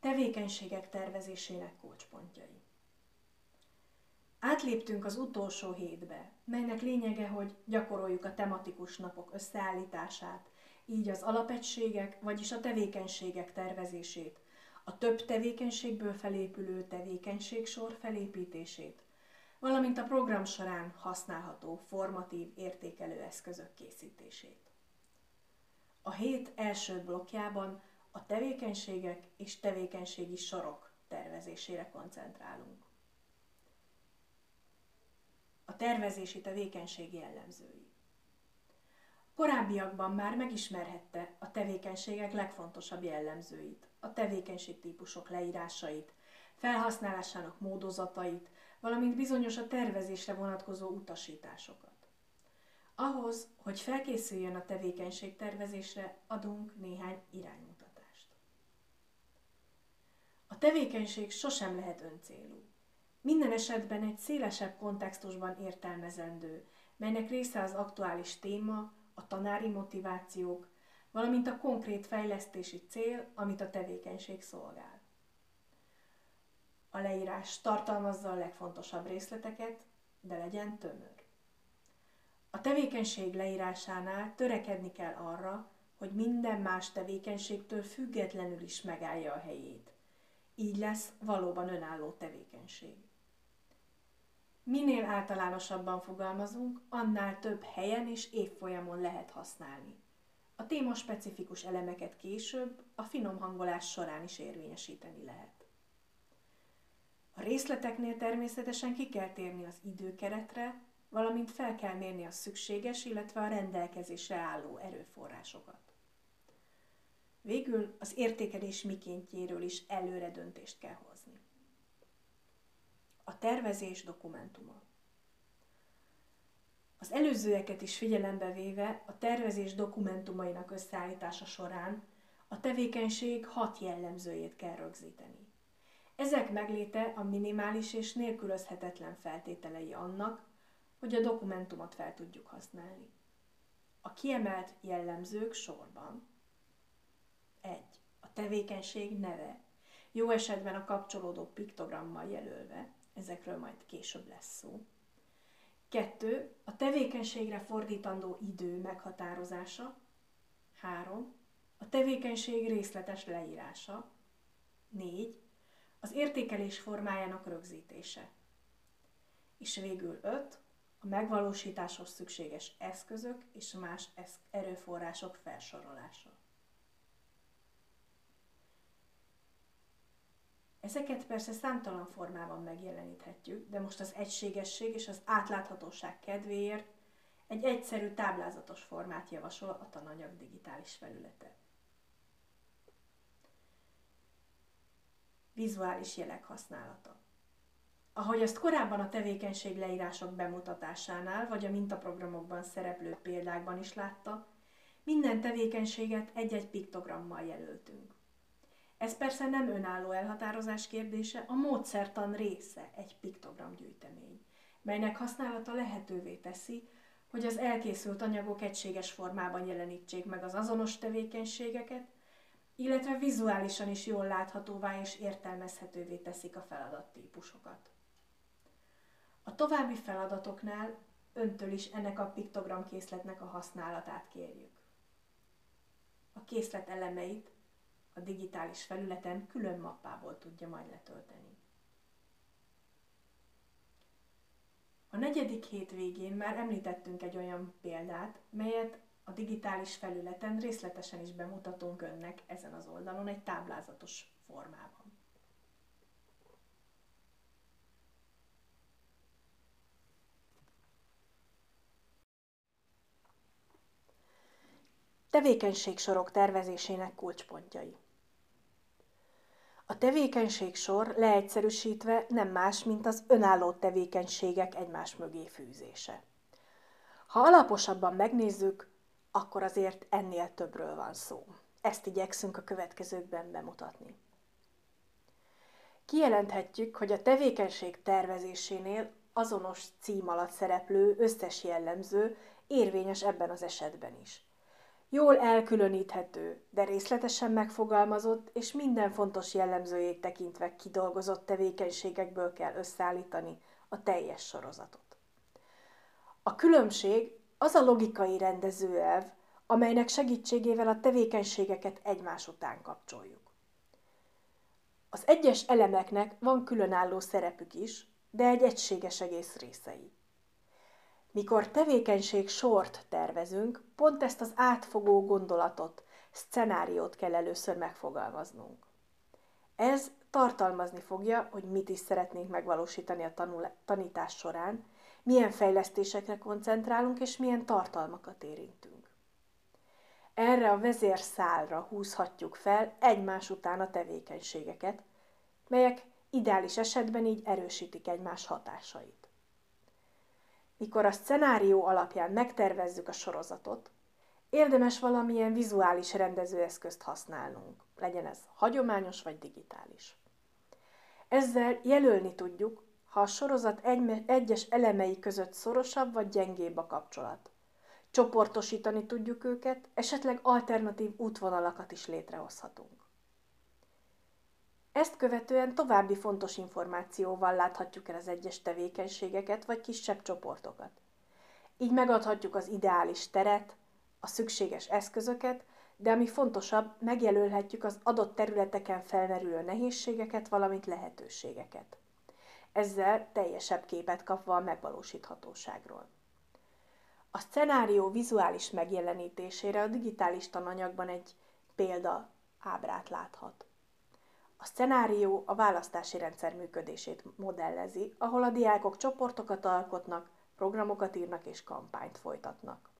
tevékenységek tervezésének kulcspontjai. Átléptünk az utolsó hétbe, melynek lényege, hogy gyakoroljuk a tematikus napok összeállítását, így az alapegységek, vagyis a tevékenységek tervezését, a több tevékenységből felépülő tevékenységsor felépítését, valamint a program során használható formatív értékelő eszközök készítését. A hét első blokkjában a tevékenységek és tevékenységi sorok tervezésére koncentrálunk. A tervezési tevékenység jellemzői. Korábbiakban már megismerhette a tevékenységek legfontosabb jellemzőit, a tevékenységtípusok leírásait, felhasználásának módozatait, valamint bizonyos a tervezésre vonatkozó utasításokat. Ahhoz, hogy felkészüljön a tevékenységtervezésre, adunk néhány iránymutatást. A tevékenység sosem lehet öncélú. Minden esetben egy szélesebb kontextusban értelmezendő, melynek része az aktuális téma, a tanári motivációk, valamint a konkrét fejlesztési cél, amit a tevékenység szolgál. A leírás tartalmazza a legfontosabb részleteket, de legyen tömör. A tevékenység leírásánál törekedni kell arra, hogy minden más tevékenységtől függetlenül is megállja a helyét. Így lesz valóban önálló tevékenység. Minél általánosabban fogalmazunk, annál több helyen és évfolyamon lehet használni. A téma specifikus elemeket később, a finom hangolás során is érvényesíteni lehet. A részleteknél természetesen ki kell térni az időkeretre, valamint fel kell mérni a szükséges, illetve a rendelkezésre álló erőforrásokat. Végül az értékelés mikéntjéről is előre döntést kell hozni. A tervezés dokumentuma. Az előzőeket is figyelembe véve a tervezés dokumentumainak összeállítása során a tevékenység 6 jellemzőjét kell rögzíteni. Ezek megléte a minimális és nélkülözhetetlen feltételei annak, hogy a dokumentumot fel tudjuk használni. A kiemelt jellemzők sorban: 1. A tevékenység neve, jó esetben a kapcsolódó piktogrammal jelölve, ezekről majd később lesz szó. 2. A tevékenységre fordítandó idő meghatározása. 3. A tevékenység részletes leírása. 4. Az értékelés formájának rögzítése. És végül 5. A megvalósításhoz szükséges eszközök és más erőforrások felsorolása. Ezeket persze számtalan formában megjeleníthetjük, de most az egységesség és az átláthatóság kedvéért egy egyszerű táblázatos formát javasol a tananyag digitális felülete. Vizuális jelek használata. Ahogy azt korábban a tevékenység leírások bemutatásánál, vagy a mintaprogramokban szereplő példákban is látta, minden tevékenységet egy-egy piktogrammal jelöltünk. Ez persze nem önálló elhatározás kérdése, a módszertan része egy piktogramgyűjtemény, melynek használata lehetővé teszi, hogy az elkészült anyagok egységes formában jelenítsék meg az azonos tevékenységeket, illetve vizuálisan is jól láthatóvá és értelmezhetővé teszik a feladattípusokat. A további feladatoknál öntől is ennek a piktogramkészletnek a használatát kérjük. A készlet elemeit a digitális felületen külön mappából tudja majd letölteni. A negyedik hét végén már említettünk egy olyan példát, melyet a digitális felületen részletesen is bemutatunk önnek ezen az oldalon egy táblázatos formában. Tevékenységsorok tervezésének kulcspontjai. A tevékenységsor leegyszerűsítve nem más, mint az önálló tevékenységek egymás mögé fűzése. Ha alaposabban megnézzük, akkor azért ennél többről van szó. Ezt igyekszünk a következőkben bemutatni. Kijelenthetjük, hogy a tevékenység tervezésénél azonos cím alatt szereplő összes jellemző érvényes ebben az esetben is. jól elkülöníthető, de részletesen megfogalmazott és minden fontos jellemzőjét tekintve kidolgozott tevékenységekből kell összeállítani a teljes sorozatot. A különbség az a logikai rendezőelv, amelynek segítségével a tevékenységeket egymás után kapcsoljuk. Az egyes elemeknek van különálló szerepük is, de egy egységes egész részei. Mikor tevékenység sort tervezünk, pont ezt az átfogó gondolatot, szcenáriót kell először megfogalmaznunk. Ez tartalmazni fogja, hogy mit is szeretnénk megvalósítani a tanítás során, milyen fejlesztésekre koncentrálunk és milyen tartalmakat érintünk. Erre a vezérszálra húzhatjuk fel egymás után a tevékenységeket, melyek ideális esetben így erősítik egymás hatásait. Mikor a szcenárió alapján megtervezzük a sorozatot, érdemes valamilyen vizuális rendezőeszközt használnunk, legyen ez hagyományos vagy digitális. Ezzel jelölni tudjuk, ha a sorozat egyes elemei között szorosabb vagy gyengébb a kapcsolat. Csoportosítani tudjuk őket, esetleg alternatív útvonalakat is létrehozhatunk. Ezt követően további fontos információval láthatjuk el az egyes tevékenységeket vagy kisebb csoportokat. Így megadhatjuk az ideális teret, a szükséges eszközöket, de ami fontosabb, megjelölhetjük az adott területeken felmerülő nehézségeket, valamint lehetőségeket. Ezzel teljesebb képet kapva a megvalósíthatóságról. A szcenárió vizuális megjelenítésére a digitális tananyagban egy példaábrát láthat. A szcenárió a választási rendszer működését modellezi, ahol a diákok csoportokat alkotnak, programokat írnak és kampányt folytatnak.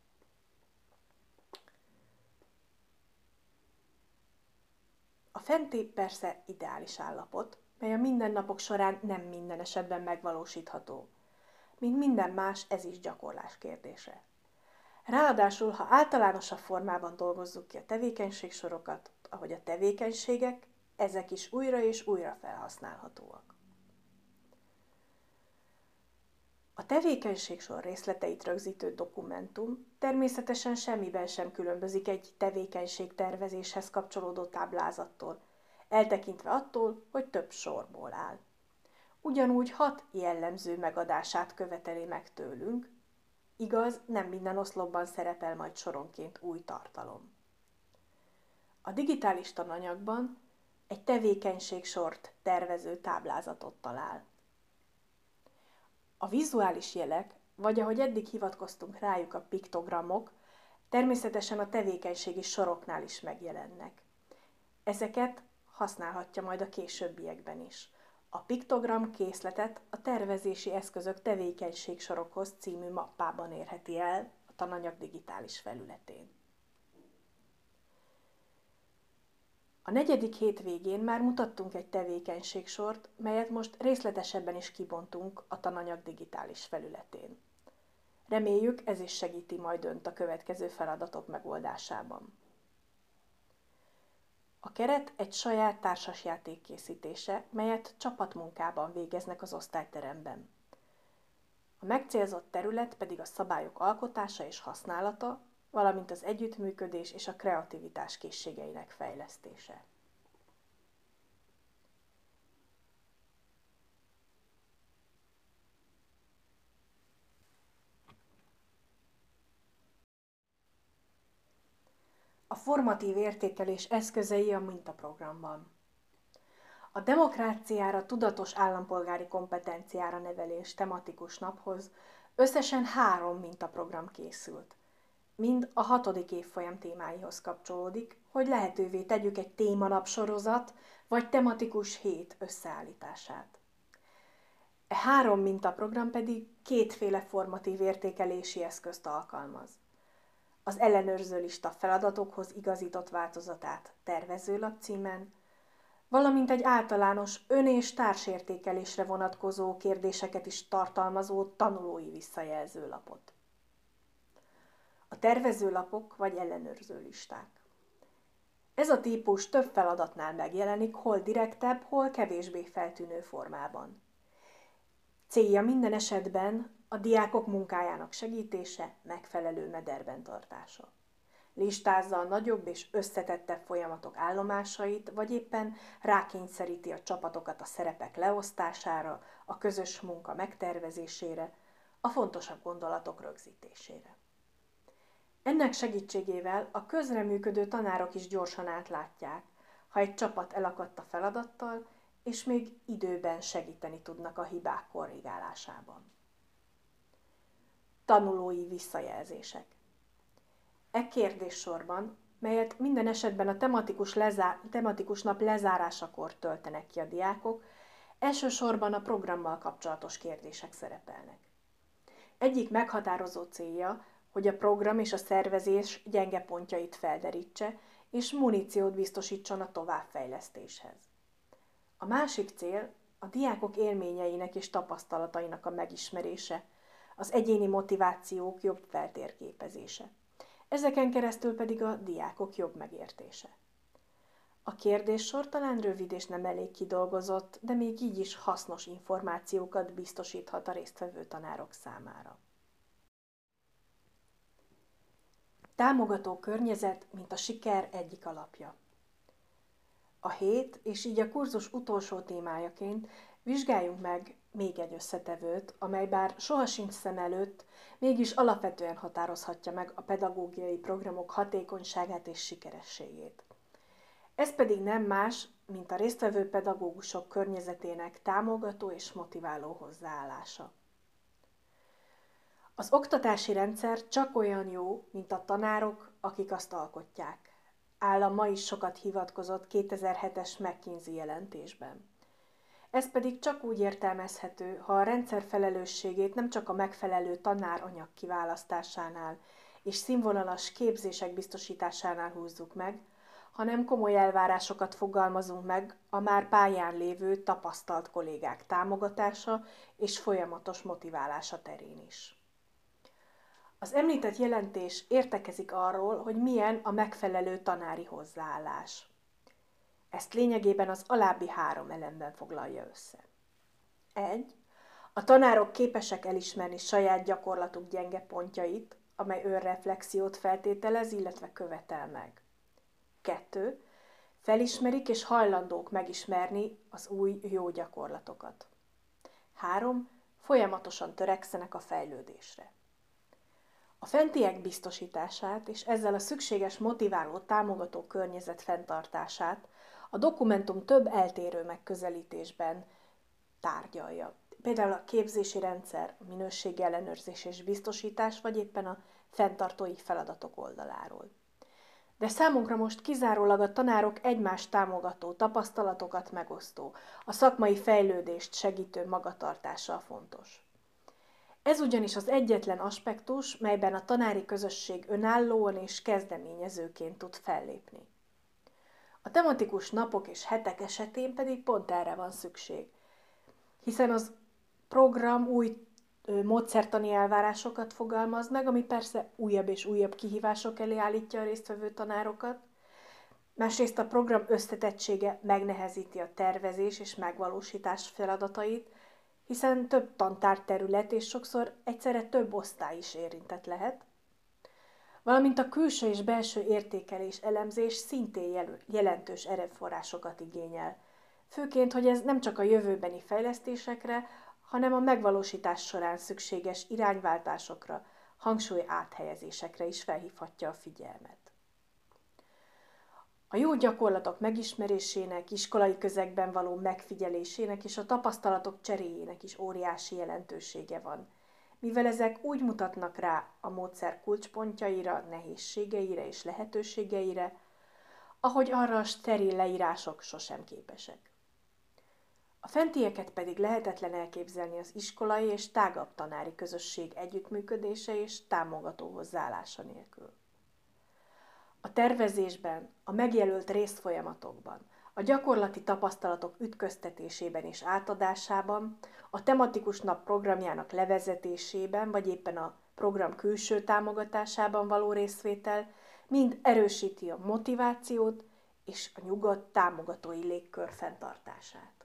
A fenti persze ideális állapot, mely a mindennapok során nem minden esetben megvalósítható. Mint minden más, ez is gyakorlás kérdése. Ráadásul, ha általánosabb formában dolgozzuk ki a tevékenységsorokat, ahogy a tevékenységek, ezek is újra és újra felhasználhatóak. A tevékenységsor részleteit rögzítő dokumentum természetesen semmiben sem különbözik egy tevékenységtervezéshez kapcsolódó táblázattól, eltekintve attól, hogy több sorból áll. Ugyanúgy 6 jellemző megadását követeli meg tőlünk, igaz, nem minden oszlopban szerepel majd soronként új tartalom. A digitális tananyagban egy tevékenységsort tervező táblázatot talál. A vizuális jelek, vagy ahogy eddig hivatkoztunk rájuk a piktogramok, természetesen a tevékenységi soroknál is megjelennek. Ezeket használhatja majd a későbbiekben is. A piktogram készletet a tervezési eszközök tevékenységsorokhoz című mappában érheti el a tananyag digitális felületén. A 4. hétvégén már mutattunk egy tevékenységsort, melyet most részletesebben is kibontunk a tananyag digitális felületén. Reméljük, ez is segíti majd Önt a következő feladatok megoldásában. A keret egy saját társasjáték készítése, melyet csapatmunkában végeznek az osztályteremben. A megcélzott terület pedig a szabályok alkotása és használata, valamint az együttműködés és a kreativitás készségeinek fejlesztése. A formatív értékelés eszközei a mintaprogramban. A demokráciára, tudatos állampolgári kompetenciára nevelés tematikus naphoz összesen 3 mintaprogram készült. Mind a 6. évfolyam témáihoz kapcsolódik, hogy lehetővé tegyük egy témanapsorozat vagy tematikus hét összeállítását. E 3 mintaprogram pedig kétféle formatív értékelési eszközt alkalmaz. Az ellenőrző lista feladatokhoz igazított változatát tervezőlap címen, valamint egy általános ön- és társértékelésre vonatkozó kérdéseket is tartalmazó tanulói visszajelzőlapot. A tervezőlapok vagy ellenőrző listák. Ez a típus több feladatnál megjelenik, hol direktebb, hol kevésbé feltűnő formában. Célja minden esetben a diákok munkájának segítése, megfelelő mederben tartása. listázza a nagyobb és összetettebb folyamatok állomásait, vagy éppen rákényszeríti a csapatokat a szerepek leosztására, a közös munka megtervezésére, a fontosabb gondolatok rögzítésére. Ennek segítségével a közreműködő tanárok is gyorsan átlátják, ha egy csapat elakadt a feladattal, és még időben segíteni tudnak a hibák korrigálásában. Tanulói visszajelzések. E kérdéssorban, melyet minden esetben a tematikus nap lezárásakor töltenek ki a diákok, elsősorban a programmal kapcsolatos kérdések szerepelnek. Egyik meghatározó célja, hogy a program és a szervezés gyenge pontjait felderítse, és muníciót biztosítson a továbbfejlesztéshez. A másik cél a diákok élményeinek és tapasztalatainak a megismerése, az egyéni motivációk jobb feltérképezése. Ezeken keresztül pedig a diákok jobb megértése. A kérdéssor talán rövid és nem elég kidolgozott, de még így is hasznos információkat biztosíthat a résztvevő tanárok számára. Támogató környezet, mint a siker egyik alapja. A hét, és így a kurzus utolsó témájaként vizsgáljunk meg még egy összetevőt, amely bár sohasincs szem előtt, mégis alapvetően határozhatja meg a pedagógiai programok hatékonyságát és sikerességét. Ez pedig nem más, mint a résztvevő pedagógusok környezetének támogató és motiváló hozzáállása. Az oktatási rendszer csak olyan jó, mint a tanárok, akik azt alkotják, áll a ma is sokat hivatkozott 2007-es McKinsey jelentésben. Ez pedig csak úgy értelmezhető, ha a rendszer felelősségét nem csak a megfelelő tanáranyag kiválasztásánál és színvonalas képzések biztosításánál húzzuk meg, hanem komoly elvárásokat fogalmazunk meg a már pályán lévő tapasztalt kollégák támogatása és folyamatos motiválása terén is. Az említett jelentés értekezik arról, hogy milyen a megfelelő tanári hozzáállás. Ezt lényegében az alábbi három elemben foglalja össze. 1. A tanárok képesek elismerni saját gyakorlatuk gyenge pontjait, amely önreflexiót feltételez, illetve követel meg. 2. Felismerik és hajlandók megismerni az új jó gyakorlatokat. 3. Folyamatosan törekszenek a fejlődésre. A fentiek biztosítását és ezzel a szükséges motiváló támogató környezet fenntartását a dokumentum több eltérő megközelítésben tárgyalja. Például a képzési rendszer, a minőségi ellenőrzés és biztosítás, vagy éppen a fenntartói feladatok oldaláról. De számunkra most kizárólag a tanárok egymást támogató, tapasztalatokat megosztó, a szakmai fejlődést segítő magatartása fontos. Ez ugyanis az egyetlen aspektus, melyben a tanári közösség önállóan és kezdeményezőként tud fellépni. A tematikus napok és hetek esetén pedig pont erre van szükség, hiszen az program új módszertani elvárásokat fogalmaz meg, ami persze újabb és újabb kihívások elé állítja a résztvevő tanárokat, másrészt a program összetettsége megnehezíti a tervezés és megvalósítás feladatait, hiszen több tantárterület és sokszor egyszerre több osztály is érintett lehet, valamint a külső és belső értékelés elemzés szintén jelentős erőforrásokat igényel, főként, hogy ez nem csak a jövőbeni fejlesztésekre, hanem a megvalósítás során szükséges irányváltásokra, hangsúly áthelyezésekre is felhívhatja a figyelmet. A jó gyakorlatok megismerésének, iskolai közegben való megfigyelésének és a tapasztalatok cseréjének is óriási jelentősége van, mivel ezek úgy mutatnak rá a módszer kulcspontjaira, nehézségeire és lehetőségeire, ahogy arra a steril leírások sosem képesek. A fentieket pedig lehetetlen elképzelni az iskolai és tágabb tanári közösség együttműködése és támogató hozzáállása nélkül. A tervezésben, a megjelölt részfolyamatokban, a gyakorlati tapasztalatok ütköztetésében és átadásában, a tematikus nap programjának levezetésében, vagy éppen a program külső támogatásában való részvétel mind erősíti a motivációt és a nyugodt támogatói légkör fenntartását.